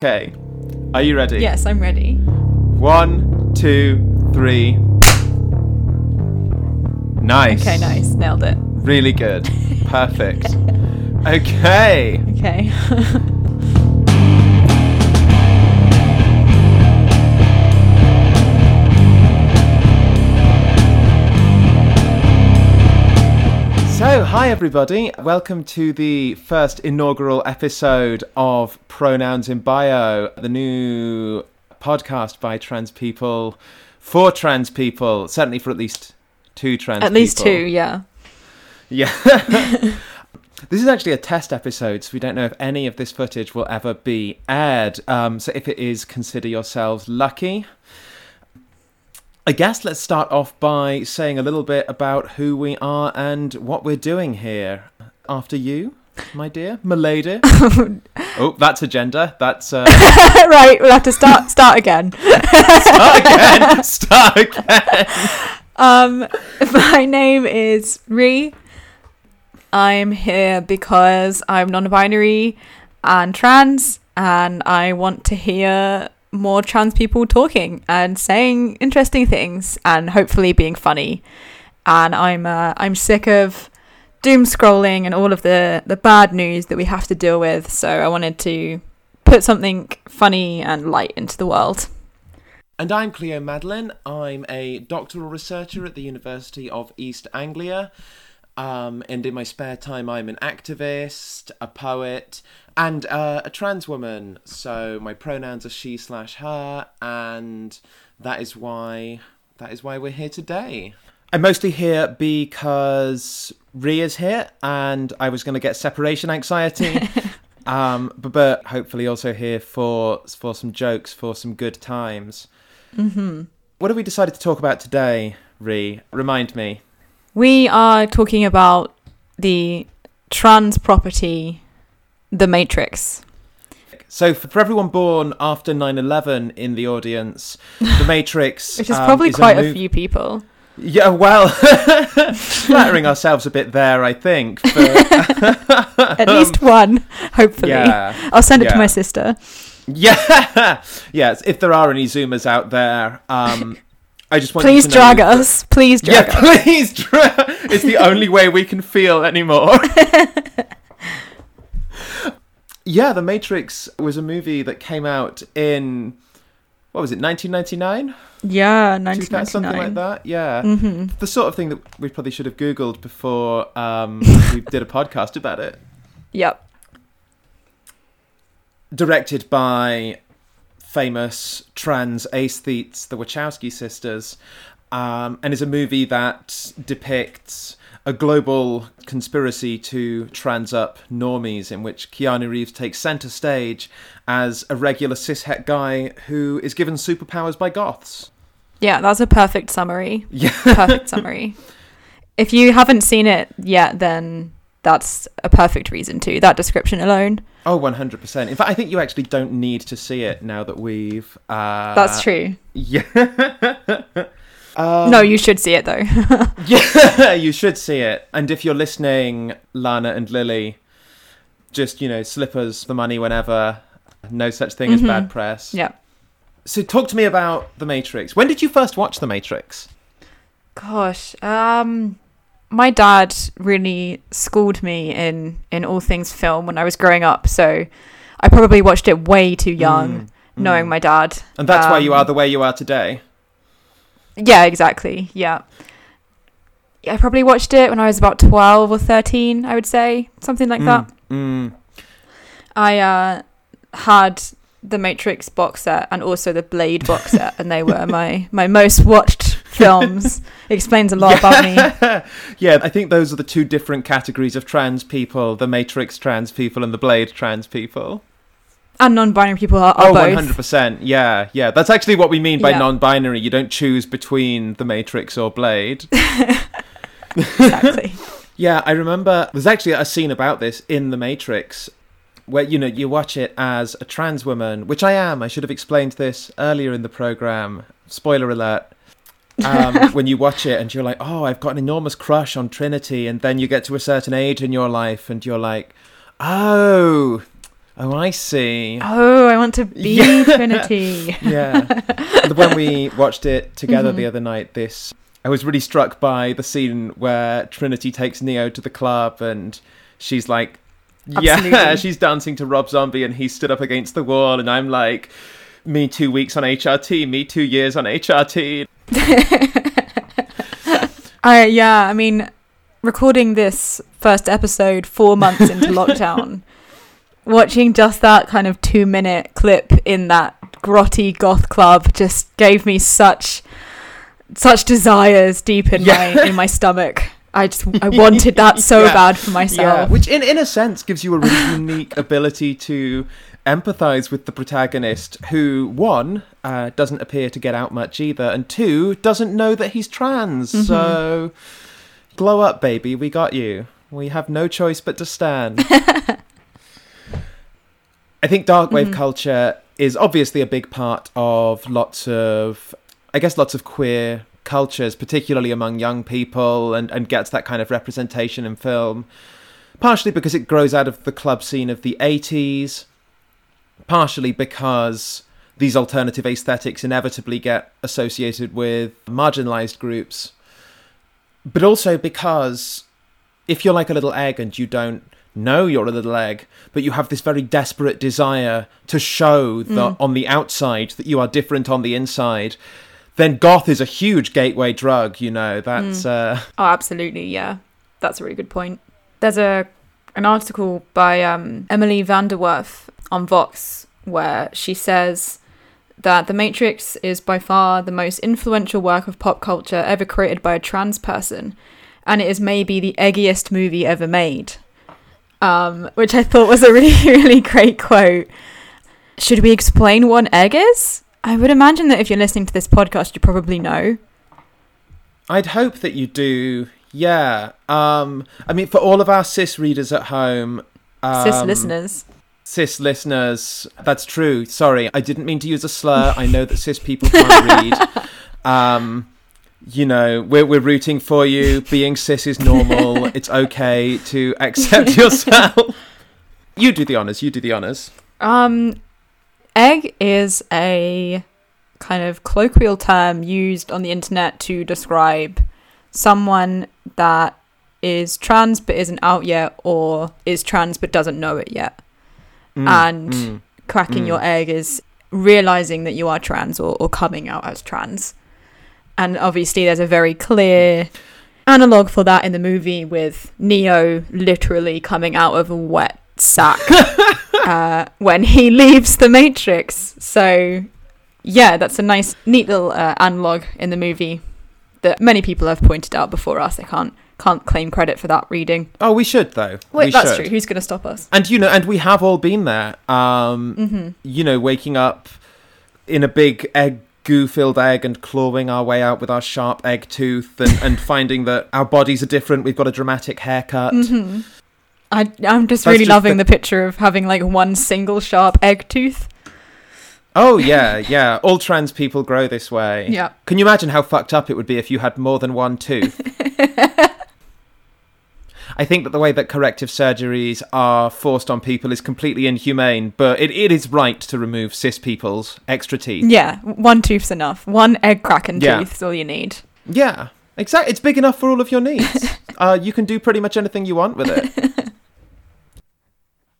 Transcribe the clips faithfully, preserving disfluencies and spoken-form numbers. Okay, are you ready? Yes, I'm ready. One, two, three. Nice. Okay, nice. Nailed it. Really good. Perfect. Okay. Okay. So, hi everybody. Welcome to the first inaugural episode of Pronouns in Bio, the new podcast by trans people, for trans people, certainly for at least two trans people. At least people. two, yeah. Yeah. This is actually a test episode, so we don't know if any of this footage will ever be aired. Um, so if it is, consider yourselves lucky. I guess let's start off by saying a little bit about who we are and what we're doing here. After you, my dear, my lady. Oh, that's agenda. That's uh... right. We'll have to start. Start again. start again. Start again. Um, my name is Rhy. I'm here because I'm non-binary and trans, and I want to hear more trans people talking and saying interesting things and hopefully being funny. And I'm uh, I'm sick of doom scrolling and all of the the bad news that we have to deal with, so I wanted to put something funny and light into the world. And I'm Cleo Madeline. I'm a doctoral researcher at the University of East Anglia. Um, and in my spare time, I'm an activist, a poet, and uh, a trans woman. So my pronouns are she slash her, and that is why that is why we're here today. I'm mostly here because Rhy is here, and I was going to get separation anxiety, um, but, but hopefully also here for for some jokes, for some good times. Mm-hmm. What have we decided to talk about today, Rhy? Remind me. We are talking about the trans property, The Matrix. So for everyone born after nine eleven in the audience, The Matrix... Which is probably um, is quite a, mov- a few people. Yeah, well, flattering ourselves a bit there, I think. But... At least one, hopefully. Yeah, I'll send it yeah. to my sister. Yeah, yes. If there are any Zoomers out there... Um, I just want please you to drag know. us. Please drag yeah, us. Yeah, please drag. It's the only way we can feel anymore. Yeah, The Matrix was a movie that came out in, what was it, nineteen ninety-nine? Yeah, nineteen ninety-nine. Something like that, yeah. Mm-hmm. The sort of thing that we probably should have Googled before um, we did a podcast about it. Yep. Directed by... famous trans aesthetes, the Wachowski sisters, um, and is a movie that depicts a global conspiracy to trans up normies, in which Keanu Reeves takes centre stage as a regular cishet guy who is given superpowers by goths. Yeah, that's a perfect summary. Yeah. Perfect summary. If you haven't seen it yet, then that's a perfect reason to. That description alone. Oh, one hundred percent. In fact, I think you actually don't need to see it now that we've... Uh... That's true. Yeah. um... No, you should see it, though. Yeah, you should see it. And if you're listening, Lana and Lily, just, you know, slip us the money whenever. No such thing mm-hmm. as bad press. Yeah. So talk to me about The Matrix. When did you first watch The Matrix? Gosh, um... my dad really schooled me in, in all things film when I was growing up, so I probably watched it way too young, mm, knowing mm. my dad. And that's um, why you are the way you are today. Yeah, exactly, yeah. I probably watched it when I was about twelve or thirteen, I would say, something like mm, that. Mm. I uh, had the Matrix box set and also the Blade box set, and they were my, my most watched films. It explains a lot yeah. about me. Yeah, I think those are the two different categories of trans people, the Matrix trans people and the Blade trans people. And non-binary people are, are oh, both. Oh, one hundred percent. Yeah, yeah. That's actually what we mean by yeah. non-binary. You don't choose between the Matrix or Blade. Exactly. Yeah, I remember there's actually a scene about this in The Matrix where, you know, you watch it as a trans woman, which I am. I should have explained this earlier in the programme. Spoiler alert. um, when you watch it and you're like, oh, I've got an enormous crush on Trinity, and then you get to a certain age in your life and you're like, oh, Oh, I see. Oh, I want to be yeah. Trinity. Yeah. When we watched it together mm-hmm. the other night, this I was really struck by the scene where Trinity takes Neo to the club and she's like, Absolutely. yeah, she's dancing to Rob Zombie and he's stood up against the wall and I'm like, me two weeks on H R T, me two years on H R T. I, yeah, I mean, recording this first episode four months into lockdown, watching just that kind of two-minute clip in that grotty goth club just gave me such such desires deep in yeah. my in my stomach. I just I wanted that so yeah. bad for myself. Yeah. Which in, in a sense gives you a really unique ability to empathize with the protagonist who, one, uh, doesn't appear to get out much either, and two, doesn't know that he's trans. Mm-hmm. So glow up, baby. We got you. We have no choice but to stand. I think dark wave mm-hmm. culture is obviously a big part of lots of, I guess, lots of queer cultures, particularly among young people, and, and gets that kind of representation in film, partially because it grows out of the club scene of the eighties, partially because these alternative aesthetics inevitably get associated with marginalized groups, but also because if you're like a little egg and you don't know you're a little egg, but you have this very desperate desire to show that mm. on the outside that you are different on the inside, then goth is a huge gateway drug, you know. That's mm. uh oh, absolutely, yeah, that's a really good point. There's a an article by um Emily Vanderwerf on Vox where she says that The Matrix is by far the most influential work of pop culture ever created by a trans person, and it is maybe the eggiest movie ever made. Um, which I thought was a really, really great quote. Should we explain what an egg is? I would imagine that if you're listening to this podcast, you probably know. I'd hope that you do, yeah. Um, I mean, for all of our cis readers at home... Um, cis listeners. Cis listeners, that's true. Sorry, I didn't mean to use a slur. I know that cis people can't read. Um... You know, we're we're rooting for you. Being cis is normal. It's okay to accept yourself. You do the honors. You do the honors. Um, egg is a kind of colloquial term used on the internet to describe someone that is trans but isn't out yet, or is trans but doesn't know it yet. Mm, and mm, cracking mm. your egg is realizing that you are trans, or, or coming out as trans. And obviously there's a very clear analogue for that in the movie with Neo literally coming out of a wet sack uh, when he leaves the Matrix. So, yeah, that's a nice, neat little uh, analogue in the movie that many people have pointed out before us. I can't can't claim credit for that reading. Oh, we should, though. Wait, we that's should. True. Who's going to stop us? And, you know, and we have all been there, um, mm-hmm. you know, waking up in a big egg, goo-filled egg and clawing our way out with our sharp egg tooth and, and finding that our bodies are different. We've got a dramatic haircut. Mm-hmm. I, I'm just That's really just loving the... the picture of having like one single sharp egg tooth. Oh, yeah, yeah. All trans people grow this way. Yeah. Can you imagine how fucked up it would be if you had more than one tooth? I think that the way that corrective surgeries are forced on people is completely inhumane, but it, it is right to remove cis people's extra teeth. Yeah, one tooth's enough. One egg cracking yeah. tooth is all you need. Yeah, exactly. It's big enough for all of your needs. uh, you can do pretty much anything you want with it.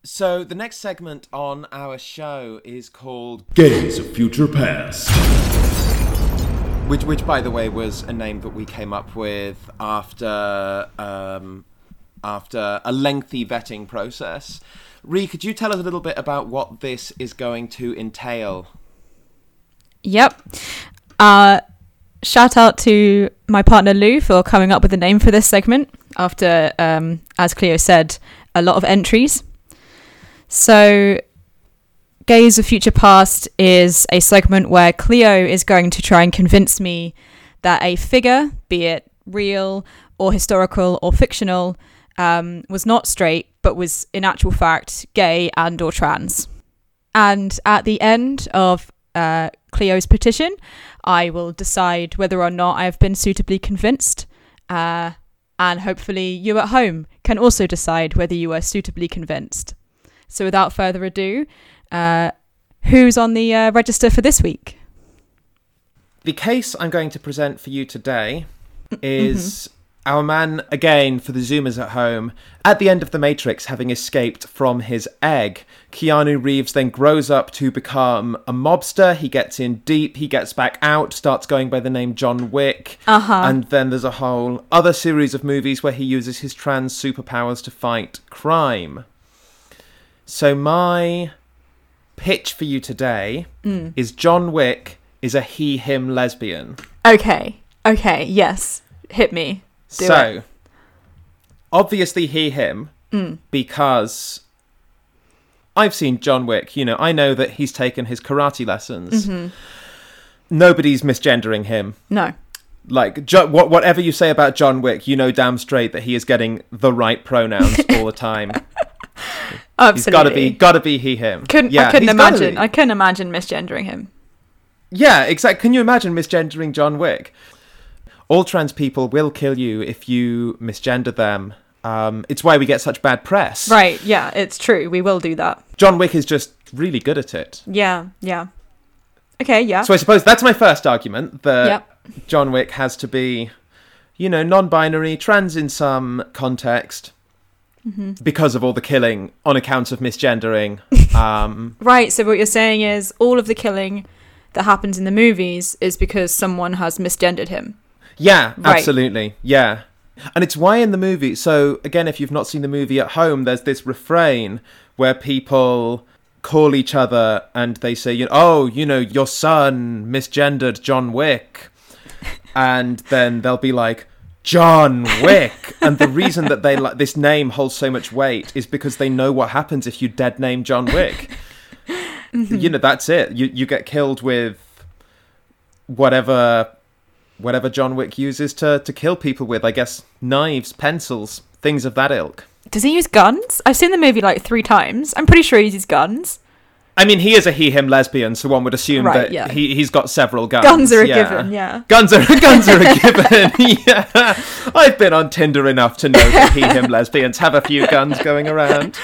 So the next segment on our show is called Gaze of Future Past. Which, which, by the way, was a name that we came up with after um, after a lengthy vetting process. Rhy, could you tell us a little bit about what this is going to entail? Yep. Uh, shout out to my partner Lou for coming up with the name for this segment after, um, as Cleo said, a lot of entries. So... Gaze of Future Past is a segment where Cleo is going to try and convince me that a figure, be it real or historical or fictional, um, was not straight, but was in actual fact gay and or trans. And at the end of uh, Cleo's petition, I will decide whether or not I have been suitably convinced. Uh, and hopefully you at home can also decide whether you are suitably convinced. So without further ado, uh, who's on the uh, register for this week? The case I'm going to present for you today is... Mm-hmm. Our man, again, for the Zoomers at home, at the end of The Matrix, having escaped from his egg, Keanu Reeves then grows up to become a mobster. He gets in deep, he gets back out, starts going by the name John Wick. Uh-huh. And then there's a whole other series of movies where he uses his trans superpowers to fight crime. So my pitch for you today mm. is John Wick is a he, him lesbian. Okay, okay, yes. Hit me. Do so, it. Obviously he, him, mm. because I've seen John Wick, you know, I know that he's taken his karate lessons. Mm-hmm. Nobody's misgendering him. No. Like, jo- wh- whatever you say about John Wick, you know damn straight that he is getting the right pronouns all the time. Absolutely. He's got to be, got to be he, him. Couldn't, yeah, I couldn't imagine, I couldn't imagine misgendering him. Yeah, exactly. Can you imagine misgendering John Wick? All trans people will kill you if you misgender them. Um, it's why we get such bad press. Right, yeah, it's true. We will do that. John Wick is just really good at it. Yeah, yeah. Okay, yeah. So I suppose that's my first argument, that yep. John Wick has to be, you know, non-binary, trans in some context, mm-hmm. because of all the killing on account of misgendering. um, right, so what you're saying is all of the killing that happens in the movies is because someone has misgendered him. Yeah, right. Absolutely. Yeah. And it's why in the movie... So, again, if you've not seen the movie at home, there's this refrain where people call each other and they say, you know, oh, you know, your son misgendered John Wick. And then they'll be like, John Wick. And the reason that they like this name holds so much weight is because they know what happens if you dead name John Wick. Mm-hmm. You know, that's it. You you get killed with whatever... Whatever John Wick uses to, to kill people with, I guess, knives, pencils, things of that ilk. Does he use guns? I've seen the movie like three times. I'm pretty sure he uses guns. I mean, he is a he, him lesbian, so one would assume right, that yeah. he, he's got several guns. Guns are a yeah. given, yeah. Guns are, guns are a given, yeah. I've been on Tinder enough to know that he, him lesbians have a few guns going around.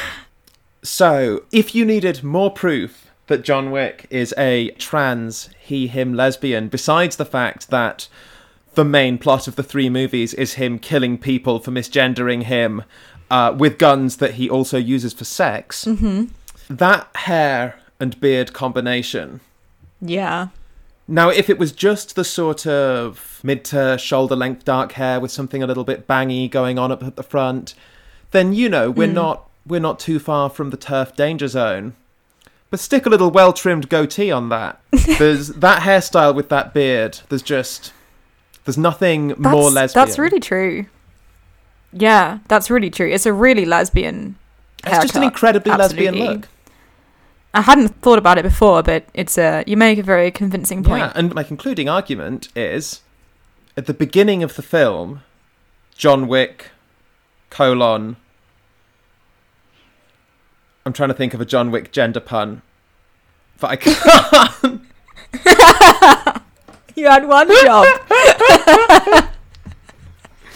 So, if you needed more proof that John Wick is a trans he, him lesbian, besides the fact that the main plot of the three movies is him killing people for misgendering him uh, with guns that he also uses for sex, mm-hmm. that hair and beard combination. Yeah. Now, if it was just the sort of mid to shoulder length dark hair with something a little bit bangy going on up at the front, then, you know, we're mm. not we're not too far from the turf danger zone. But stick a little well-trimmed goatee on that. There's that hairstyle with that beard. There's just... There's nothing that's, more lesbian. That's really true. Yeah, that's really true. It's a really lesbian haircut. It's just an incredibly Absolutely. lesbian look. I hadn't thought about it before, but it's a, you make a very convincing point. Yeah, and my concluding argument is, at the beginning of the film, John Wick, colon... I'm trying to think of a John Wick gender pun, but I can't. You had one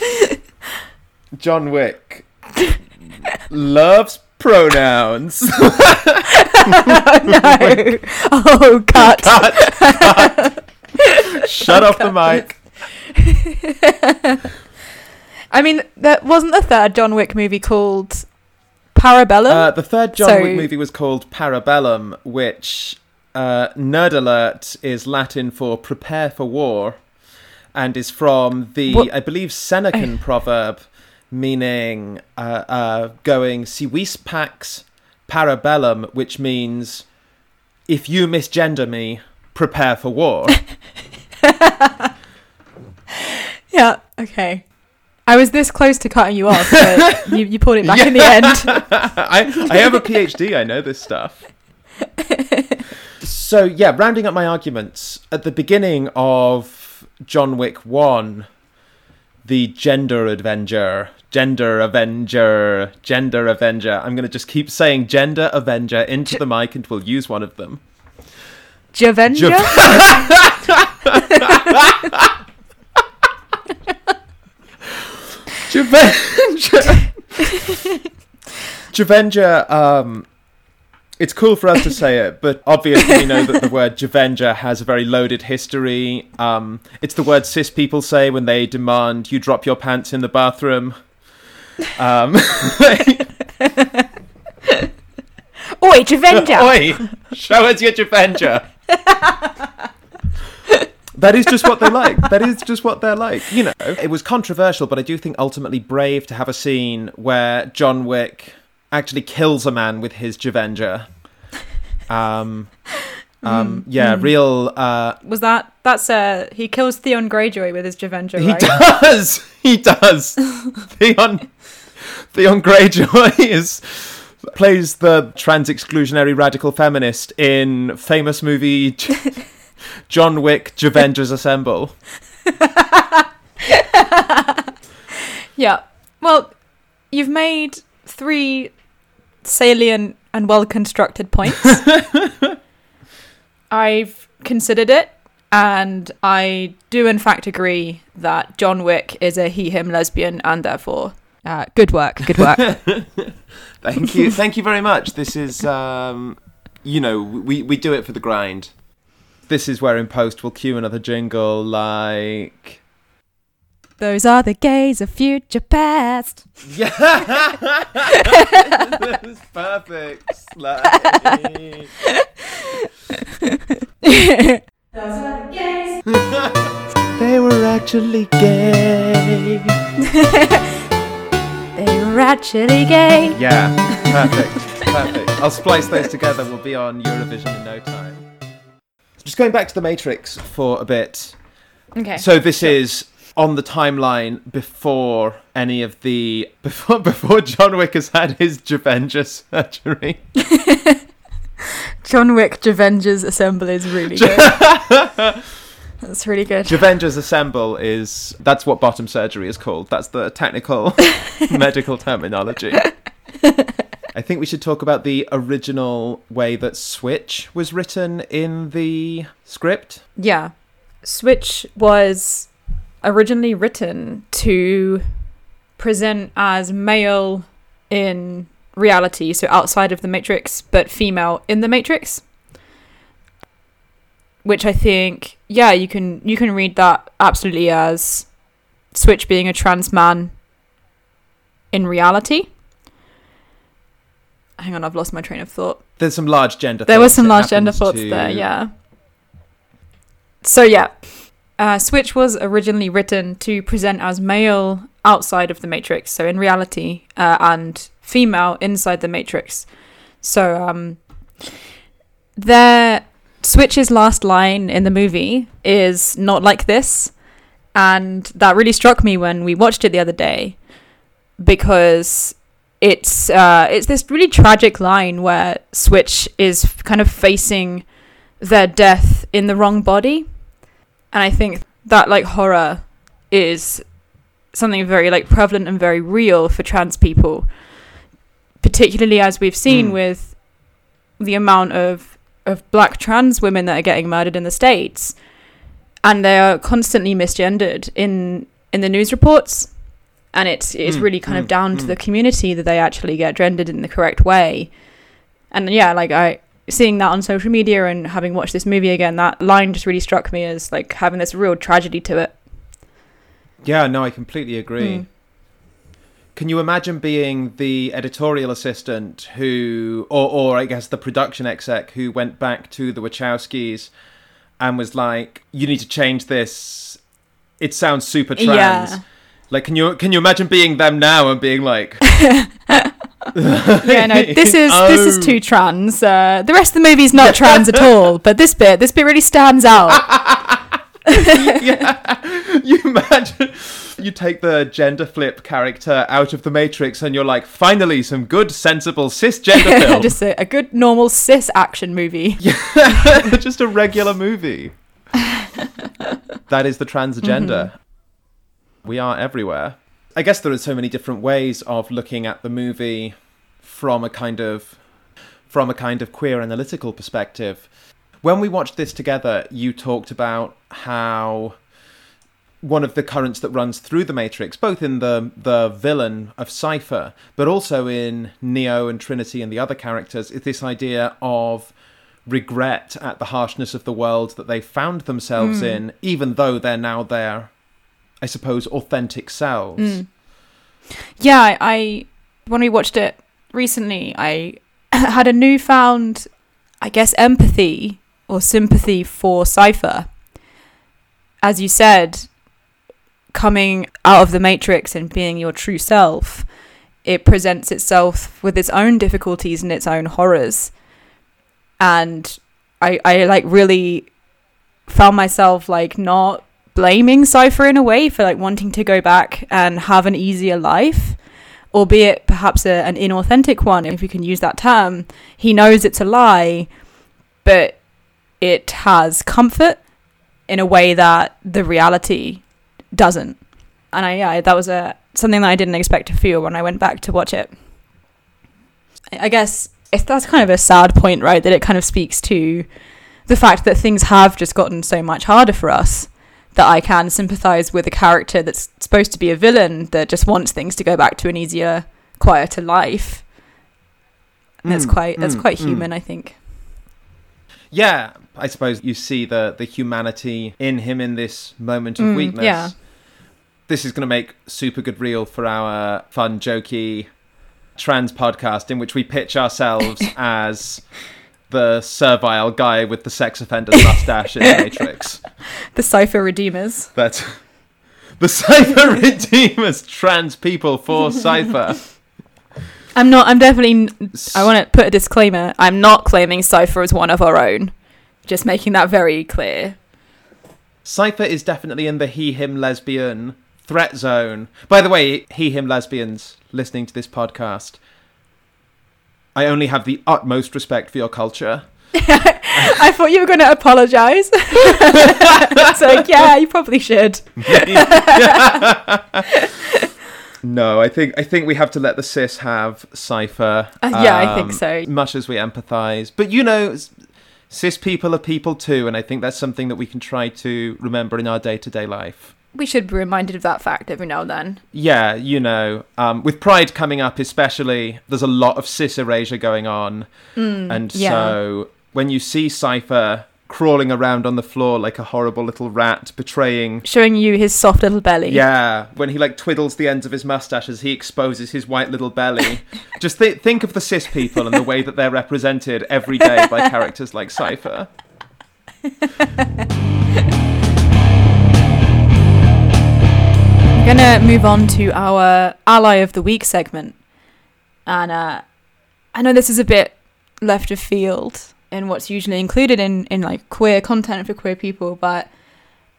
job. John Wick loves pronouns. Oh, no. Oh, cut. Cut, cut. Shut oh, off cut. The mic. I mean, that wasn't the third John Wick movie called... Parabellum? Uh, the third John so... Wick movie was called Parabellum, which, uh, nerd alert, is Latin for prepare for war, and is from the, what? I believe, Senecan proverb, meaning uh, uh, going, si vis pax parabellum, which means, if you misgender me, prepare for war. Yeah, okay. I was this close to cutting you off, but you, you pulled it back yeah. in the end. I, I have a P H D, I know this stuff. So, yeah, rounding up my arguments, at the beginning of John Wick one, the gender avenger, gender avenger, gender avenger, I'm going to just keep saying gender avenger into J- the mic and we'll use one of them. Javenger? Jav- Javenger, Javenger um, It's cool for us to say it, but obviously we know that the word Javenger has a very loaded history. Um, it's the word cis people say when they demand you drop your pants in the bathroom. Um, Oi, Javenger! Oi, show us your Javenger! That is just what they like. That is just what they're like. You know, it was controversial, but I do think ultimately brave to have a scene where John Wick actually kills a man with his Javenger. Um, um, mm, yeah, mm. real... Uh, was that... That's... Uh, he kills Theon Greyjoy with his Javenger, right? He does! He does! Theon... Theon Greyjoy is... plays the trans-exclusionary radical feminist in famous movie... John Wick, Javengers Assemble. Yeah. Well, you've made three salient and well-constructed points. I've considered it, and I do in fact agree that John Wick is a he-him lesbian, and therefore... Uh, good work, good work. Thank you. Thank you very much. This is, um, you know, we, we do it for the grind. This is where in post we'll cue another jingle like... Those are the gays of future past. Yeah! That was perfect. Slightly. Those are the gays. They were actually gay. They were actually gay. Yeah, perfect, perfect. I'll splice those together. We'll be on Eurovision in no time. Just going back to The Matrix for a bit. Okay. So this sure. is on the timeline before any of the... Before before John Wick has had his Javenger surgery. John Wick Javenger's Assemble is really good. That's really good. Javenger's Assemble is... That's what bottom surgery is called. That's the technical medical terminology. I think we should talk about the original way that Switch was written in the script. Yeah. Switch was originally written to present as male in reality, so outside of the Matrix, but female in the Matrix. Which I think, yeah, you can you can read that absolutely as Switch being a trans man in reality. Hang on, I've lost my train of thought. There's some large gender thoughts. There was some large gender thoughts to... there, yeah. So, yeah. Uh, Switch was originally written to present as male outside of the Matrix, so in reality, uh, and female inside the Matrix. So, um, their Switch's last line in the movie is not like this, and that really struck me when we watched it the other day, because... It's uh, it's this really tragic line where Switch is kind of facing their death in the wrong body, and I think that like horror is something very like prevalent and very real for trans people, particularly as we've seen mm. with the amount of of black trans women that are getting murdered in the States, and they are constantly misgendered in in the news reports. And it's it's mm, really kind mm, of down mm. to the community that they actually get gendered in the correct way. And yeah, like I seeing that on social media and having watched this movie again, that line just really struck me as like having this real tragedy to it. Yeah, no, I completely agree. Mm. Can you imagine being the editorial assistant who, or, or I guess the production exec who went back to the Wachowskis and was like, you need to change this. It sounds super trans. Yeah. Like, can you can you imagine being them now and being like... Yeah, no, this is oh. this is too trans. Uh, the rest of the movie's not trans at all, but this bit, this bit really stands out. Yeah, you imagine... You take the gender flip character out of the Matrix and you're like, finally, some good, sensible, cisgender film. Just a, a good, normal, cis action movie. Yeah, just a regular movie. That is the trans agenda. Mm-hmm. We are everywhere. I guess there are so many different ways of looking at the movie from a kind of from a kind of queer analytical perspective. When we watched this together, you talked about how one of the currents that runs through The Matrix, both in the the villain of Cypher, but also in Neo and Trinity and the other characters, is this idea of regret at the harshness of the world that they found themselves mm. in, even though they're now their, I suppose, authentic selves. Mm. Yeah, I, I when we watched it recently, I had a newfound, I guess, empathy or sympathy for Cypher. As you said, coming out of the Matrix and being your true self, it presents itself with its own difficulties and its own horrors. And I, I like really found myself like not blaming Cypher in a way for like wanting to go back and have an easier life, albeit perhaps a, an inauthentic one, if we can use that term. He knows it's a lie, but it has comfort in a way that the reality doesn't. And I, yeah, that was a something that I didn't expect to feel when I went back to watch it. I guess it's, that's kind of a sad point, right? That it kind of speaks to the fact that things have just gotten so much harder for us, that I can sympathise with a character that's supposed to be a villain that just wants things to go back to an easier, quieter life. And mm, that's quite, that's mm, quite human, mm. I think. Yeah, I suppose you see the, the humanity in him in this moment of mm, weakness. Yeah. This is going to make super good reel for our fun, jokey trans podcast in which we pitch ourselves as the servile guy with the sex offender's mustache in The Matrix. The Cypher Redeemers. That's the Cypher Redeemers, trans people for Cypher. I'm not, I'm definitely, I want to put a disclaimer. I'm not claiming Cypher as one of our own. Just making that very clear. Cypher is definitely in the he, him, lesbian threat zone. By the way, he, him, lesbians listening to this podcast, I only have the utmost respect for your culture. I thought you were going to apologise. It's like, yeah, you probably should. No, I think I think we have to let the cis have Cypher. Um, uh, yeah, I think so. Much as we empathise. But, you know, cis people are people too, and I think that's something that we can try to remember in our day-to-day life. We should be reminded of that fact every now and then. Yeah, you know, um, with Pride coming up especially, there's a lot of cis erasure going on. Mm, and yeah. So when you see Cypher crawling around on the floor like a horrible little rat, betraying... Showing you his soft little belly. Yeah, when he, like, twiddles the ends of his moustache as he exposes his white little belly. Just th- think of the cis people and the way that they're represented every day by characters like Cypher. I'm going to move on to our Ally of the Week segment. And uh, I know this is a bit left of field in what's usually included in, in like queer content for queer people, but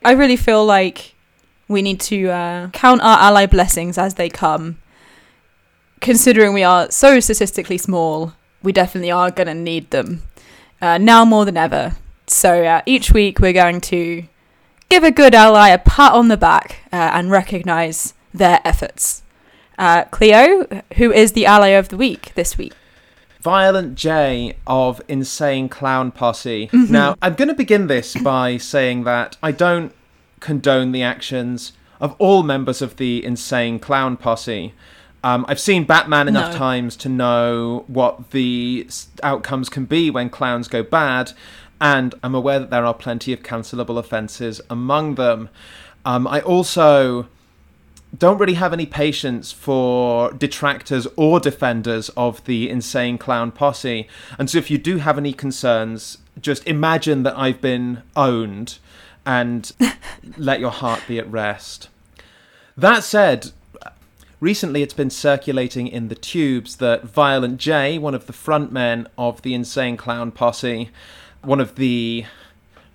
I really feel like we need to uh, count our ally blessings as they come. Considering we are so statistically small, we definitely are going to need them, uh, now more than ever. So uh, each week we're going to give a good ally a pat on the back uh, and recognise their efforts. Uh, Cleo, who is the ally of the week this week? Violent J of Insane Clown Posse. Mm-hmm. Now, I'm going to begin this by saying that I don't condone the actions of all members of the Insane Clown Posse. Um, I've seen Batman enough no. times to know what the outcomes can be when clowns go bad, and I'm aware that there are plenty of cancelable offences among them. Um, I also... don't really have any patience for detractors or defenders of the Insane Clown Posse. And so if you do have any concerns, just imagine that I've been owned and let your heart be at rest. That said, recently it's been circulating in the tubes that Violent J, one of the frontmen of the Insane Clown Posse, one of the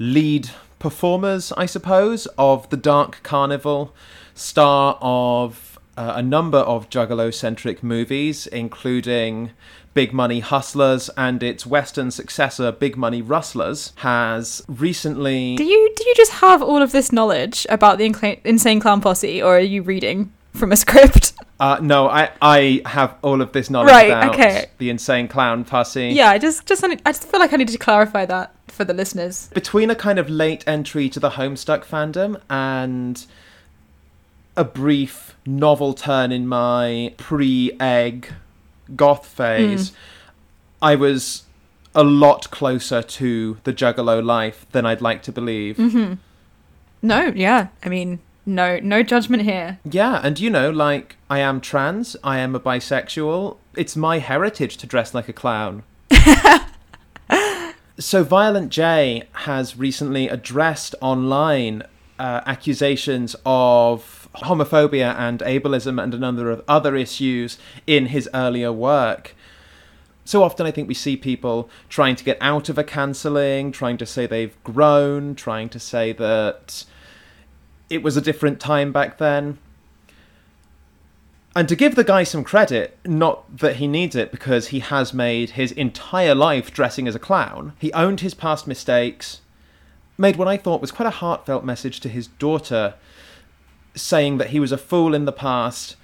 lead performers, I suppose, of the Dark Carnival, star of uh, a number of Juggalo-centric movies, including Big Money Hustlers and its Western successor, Big Money Rustlers, has recently... Do you do you just have all of this knowledge about the Incl- Insane Clown Posse, or are you reading from a script? Uh, no, I, I have all of this knowledge right, about okay. the Insane Clown Posse. Yeah, I just, just I just feel like I needed to clarify that for the listeners. Between a kind of late entry to the Homestuck fandom and... a brief novel turn in my pre-egg goth phase, mm. I was a lot closer to the juggalo life than I'd like to believe. Mm-hmm. No, yeah. I mean, no, no judgment here. Yeah, and you know, like, I am trans, I am a bisexual. It's my heritage to dress like a clown. So Violent J has recently addressed online uh, accusations of homophobia and ableism and a number of other issues in his earlier work. So often I think we see people trying to get out of a cancelling, trying to say they've grown, trying to say that it was a different time back then. And to give the guy some credit, not that he needs it, because he has made his entire life dressing as a clown. He owned his past mistakes, made what I thought was quite a heartfelt message to his daughter, saying that he was a fool in the past,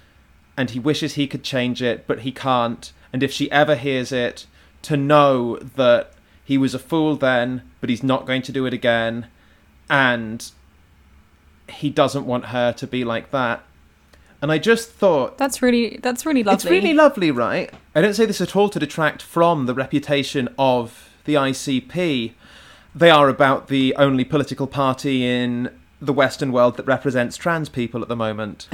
and he wishes he could change it, but he can't. And if she ever hears it, to know that he was a fool then, but he's not going to do it again, and he doesn't want her to be like that. And I just thought... That's really that's really lovely. It's really lovely, right? I don't say this at all to detract from the reputation of the I C P. They are about the only political party in the Western world that represents trans people at the moment.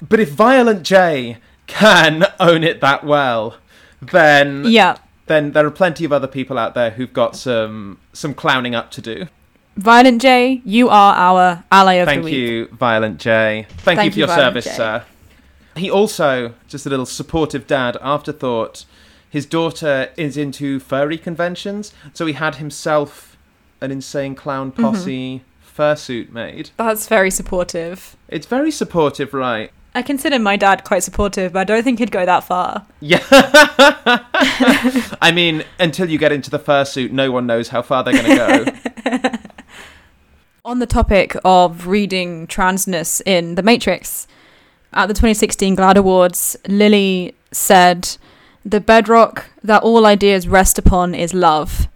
But if Violent J can own it that well, then, yeah. then there are plenty of other people out there who've got some some clowning up to do. Violent J, you are our ally of Thank the week. Thank you, Violent J. Thank, Thank you for you, your Violent service, J. sir. He also, just a little supportive dad afterthought, his daughter is into furry conventions, so he had himself an Insane Clown Posse mm-hmm. fursuit made. That's very supportive. It's very supportive, right? I consider my dad quite supportive, but I don't think he'd go that far. Yeah. I mean, until you get into the fursuit, no one knows how far they're going to go. On the topic of reading transness in The Matrix, at the twenty sixteen GLAAD Awards, Lily said, "The bedrock that all ideas rest upon is love,"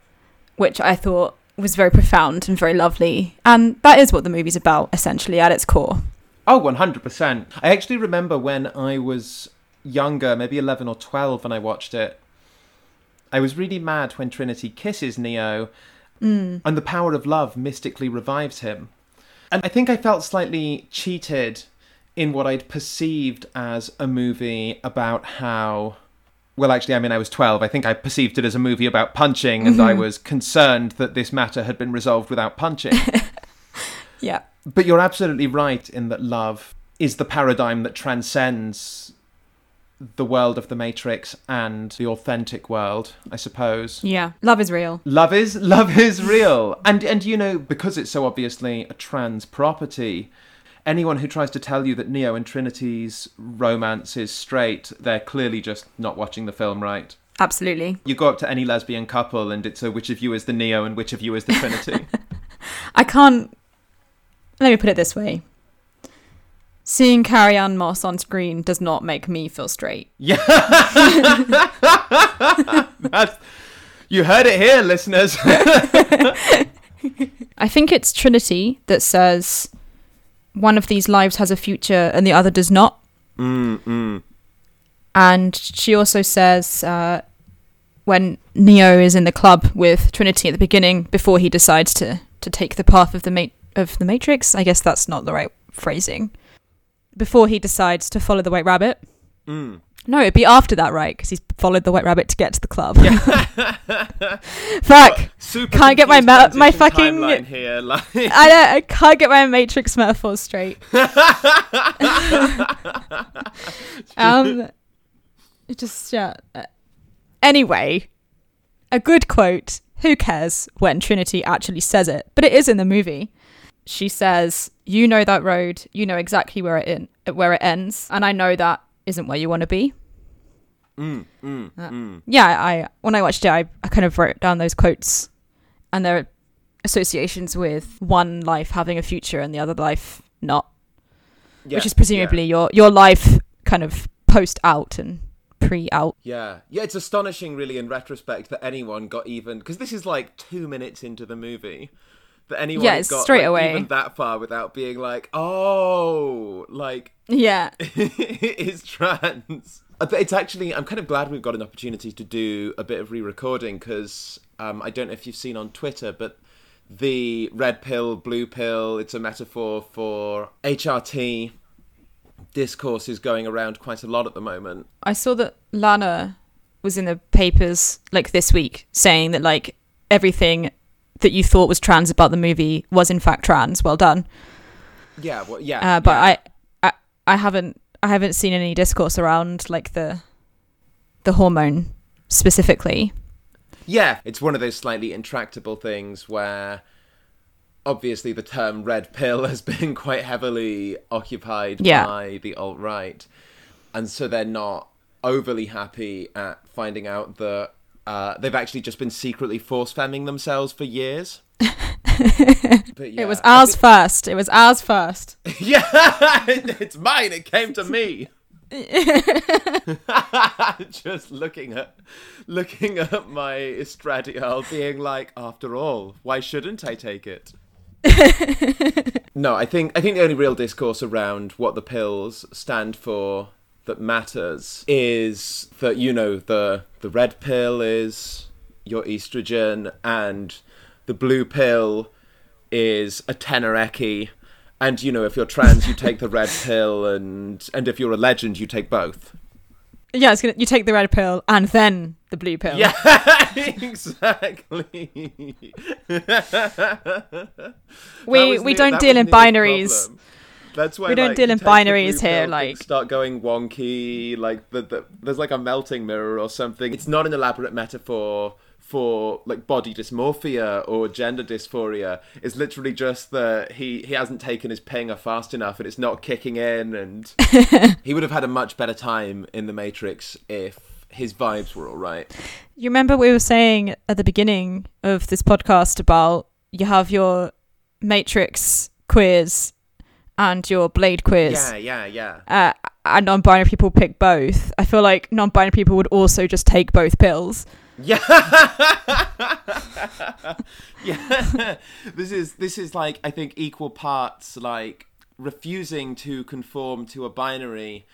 which I thought was very profound and very lovely. And that is what the movie's about, essentially, at its core. Oh, one hundred percent. I actually remember when I was younger, maybe eleven or twelve, when I watched it, I was really mad when Trinity kisses Neo. Mm. And the power of love mystically revives him. And I think I felt slightly cheated in what I'd perceived as a movie about how... Well, actually, I mean, I was twelve. I think I perceived it as a movie about punching, mm-hmm. and I was concerned that this matter had been resolved without punching. Yeah. But you're absolutely right in that love is the paradigm that transcends the world of The Matrix and the authentic world, I suppose. Yeah, love is real. Love is love is real. And, and you know, because it's so obviously a trans property, anyone who tries to tell you that Neo and Trinity's romance is straight, they're clearly just not watching the film right. Absolutely. You go up to any lesbian couple and it's a which of you is the Neo and which of you is the Trinity. I can't... Let me put it this way. Seeing Carrie-Anne Moss on screen does not make me feel straight. Yeah. That's, you heard it here, listeners. I think it's Trinity that says, one of these lives has a future and the other does not. Mm-mm. And she also says, uh, when Neo is in the club with Trinity at the beginning, before he decides to, to take the path of the, ma- of the Matrix, I guess that's not the right phrasing. Before he decides to follow the White Rabbit. Mm. No, it'd be after that, right? Because he's followed the White Rabbit to get to the club. Yeah. Fuck. Well, super can't get my ma- my fucking... timeline here, like... I, don't, I can't get my Matrix metaphors straight. um, just, yeah. Anyway, a good quote. Who cares when Trinity actually says it? But it is in the movie. She says, "You know that road, you know exactly where it in, where it ends, and I know that isn't where you want to be." Mm, mm, uh, mm. Yeah, I when I watched it, I, I kind of wrote down those quotes and their associations with one life having a future and the other life not, yeah, which is presumably yeah. your your life kind of post-out and pre-out. Yeah, yeah, it's astonishing, really, in retrospect, that anyone got even because this is like two minutes into the movie. that anyone yeah, got straight like, away. even that far without being like, oh, like, yeah, it's trans. It's actually, I'm kind of glad we've got an opportunity to do a bit of re-recording because um, I don't know if you've seen on Twitter, but the red pill, blue pill, it's a metaphor for H R T discourse is going around quite a lot at the moment. I saw that Lana was in the papers like this week saying that like everything that you thought was trans about the movie was in fact trans. Well done. Yeah, well, yeah. Uh, but yeah. I, I, I haven't, I haven't seen any discourse around like the, the hormone specifically. Yeah, it's one of those slightly intractable things where, obviously, the term "red pill" has been quite heavily occupied yeah. by the alt-right, and so they're not overly happy at finding out that uh, they've actually just been secretly force-femming themselves for years. But yeah, it was ours think... first. It was ours first. Yeah, it's mine. It came to me. Just looking at looking at my estradiol, being like, after all, why shouldn't I take it? No, I think I think the only real discourse around what the pills stand for that matters is that, you know, the the red pill is your estrogen and the blue pill is a tenoreki. And, you know, if you're trans, you take the red pill, and and if you're a legend, you take both. Yeah, it's gonna, you take the red pill and then the blue pill. Yeah, exactly. we we don't deal in binaries. That's why we don't deal in binaries here. Like, start going wonky. Like the, the there's like a melting mirror or something. It's not an elaborate metaphor for like body dysmorphia or gender dysphoria. It's literally just that he, he hasn't taken his pinger fast enough and it's not kicking in, and he would have had a much better time in The Matrix if his vibes were all right. You remember we were saying at the beginning of this podcast about you have your Matrix quiz and your Blade quiz. Yeah, yeah, yeah. Uh, and non-binary people pick both. I feel like non-binary people would also just take both pills. Yeah. Yeah. This is this is like, I think, equal parts like refusing to conform to a binary,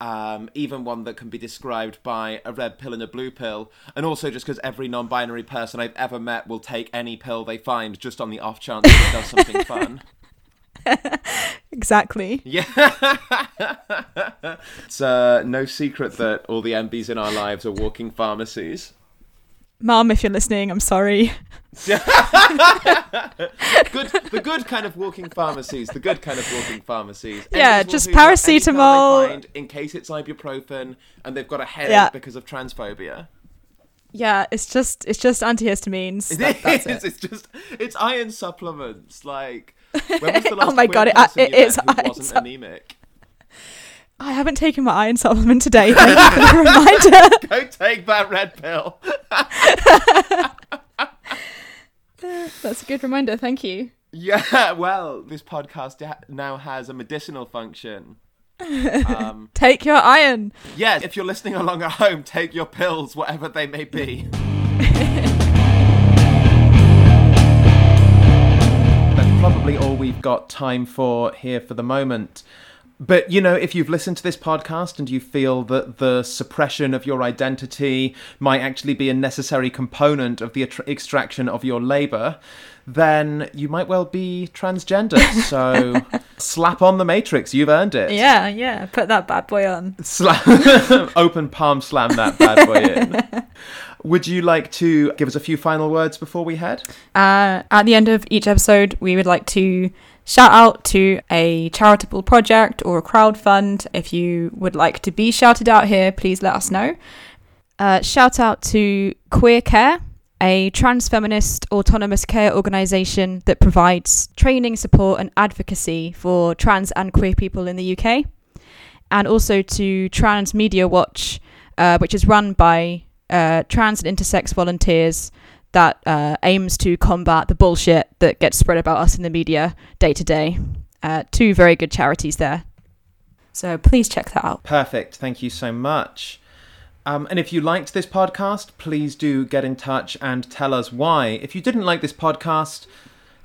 um, even one that can be described by a red pill and a blue pill, and also just because every non-binary person I've ever met will take any pill they find just on the off chance that it does something fun. Exactly. Yeah. It's uh, no secret that all the M Bs in our lives are walking pharmacies. Mom, if you're listening, I'm sorry. Good, the good kind of walking pharmacies. The good kind of walking pharmacies. Yeah, Everyone's just paracetamol. Find, in case it's ibuprofen and they've got a headache yeah. because of transphobia. Yeah, it's just it's just antihistamines. It that, that's is. It. It's just it's iron supplements. Like, when was the last oh my god, it, it is. Who wasn't su- anemic? I haven't taken my iron supplement today. Thank you for the reminder. Go take that red pill. That's a good reminder. Thank you. Yeah, well, this podcast now has a medicinal function. Um, take your iron. Yes, if you're listening along at home, take your pills, whatever they may be. That's probably all we've got time for here for the moment. But, you know, if you've listened to this podcast and you feel that the suppression of your identity might actually be a necessary component of the att- extraction of your labour, then you might well be transgender. So slap on The Matrix. You've earned it. Yeah, yeah. Put that bad boy on. Sla- Open palm slam that bad boy in. Would you like to give us a few final words before we head? Uh, at the end of each episode, we would like to shout out to a charitable project or a crowdfund. If you would like to be shouted out here, please let us know. Uh, shout out to Queer Care, a trans feminist autonomous care organisation that provides training, support and advocacy for trans and queer people in the U K. And also to Trans Media Watch, uh, which is run by uh, trans and intersex volunteers that uh, aims to combat the bullshit that gets spread about us in the media day to day. Uh, two very good charities there. So please check that out. Perfect. Thank you so much. Um, and if you liked this podcast, please do get in touch and tell us why. If you didn't like this podcast,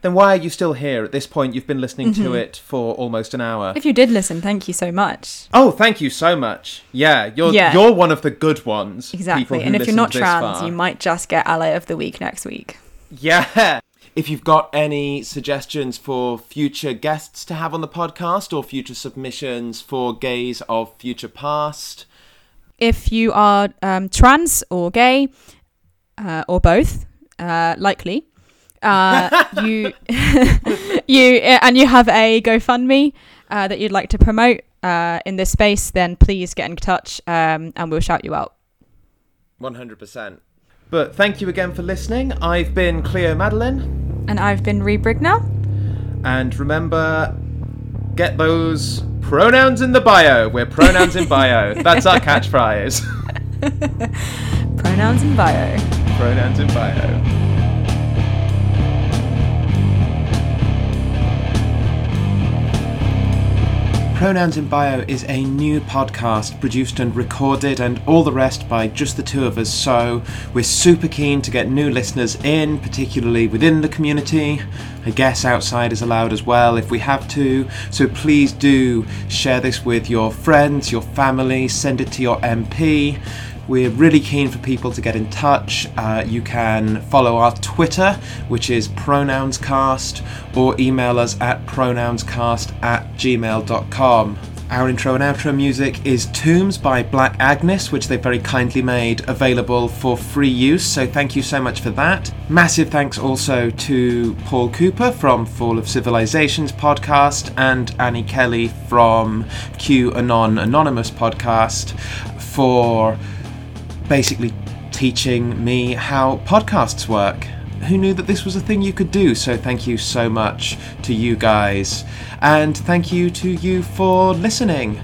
then why are you still here? At this point, you've been listening mm-hmm. to it for almost an hour. If you did listen, thank you so much. Oh, thank you so much. Yeah, you're yeah. you're one of the good ones. Exactly. And if you're not trans, far. you might just get Ally of the Week next week. Yeah. If you've got any suggestions for future guests to have on the podcast or future submissions for Gays of Future Past. If you are um, trans or gay uh, or both, uh, likely, uh, you you and you have a GoFundMe uh, that you'd like to promote uh, in this space, then please get in touch um, and we'll shout you out. one hundred percent. But thank you again for listening. I've been Cleo Madeline. And I've been Rhy Brigner. And remember, get those pronouns in the bio. We're Pronouns in Bio. That's our catchphrase. Pronouns in Bio. Pronouns in Bio. Pronouns in Bio is a new podcast produced and recorded and all the rest by just the two of us, so we're super keen to get new listeners in, particularly within the community. I guess outside is allowed as well if we have to, so please do share this with your friends, your family, send it to your M P. We're really keen for people to get in touch. Uh, you can follow our Twitter, which is pronounscast, or email us at pronounscast at gmail dot com. Our intro and outro music is Tombs by Black Agnes, which they very kindly made available for free use, so thank you so much for that. Massive thanks also to Paul Cooper from Fall of Civilizations podcast and Annie Kelly from QAnon Anonymous podcast for basically teaching me how podcasts work. Who knew that this was a thing you could do? So thank you so much to you guys. And thank you to you for listening.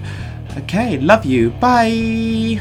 Okay, love you. Bye.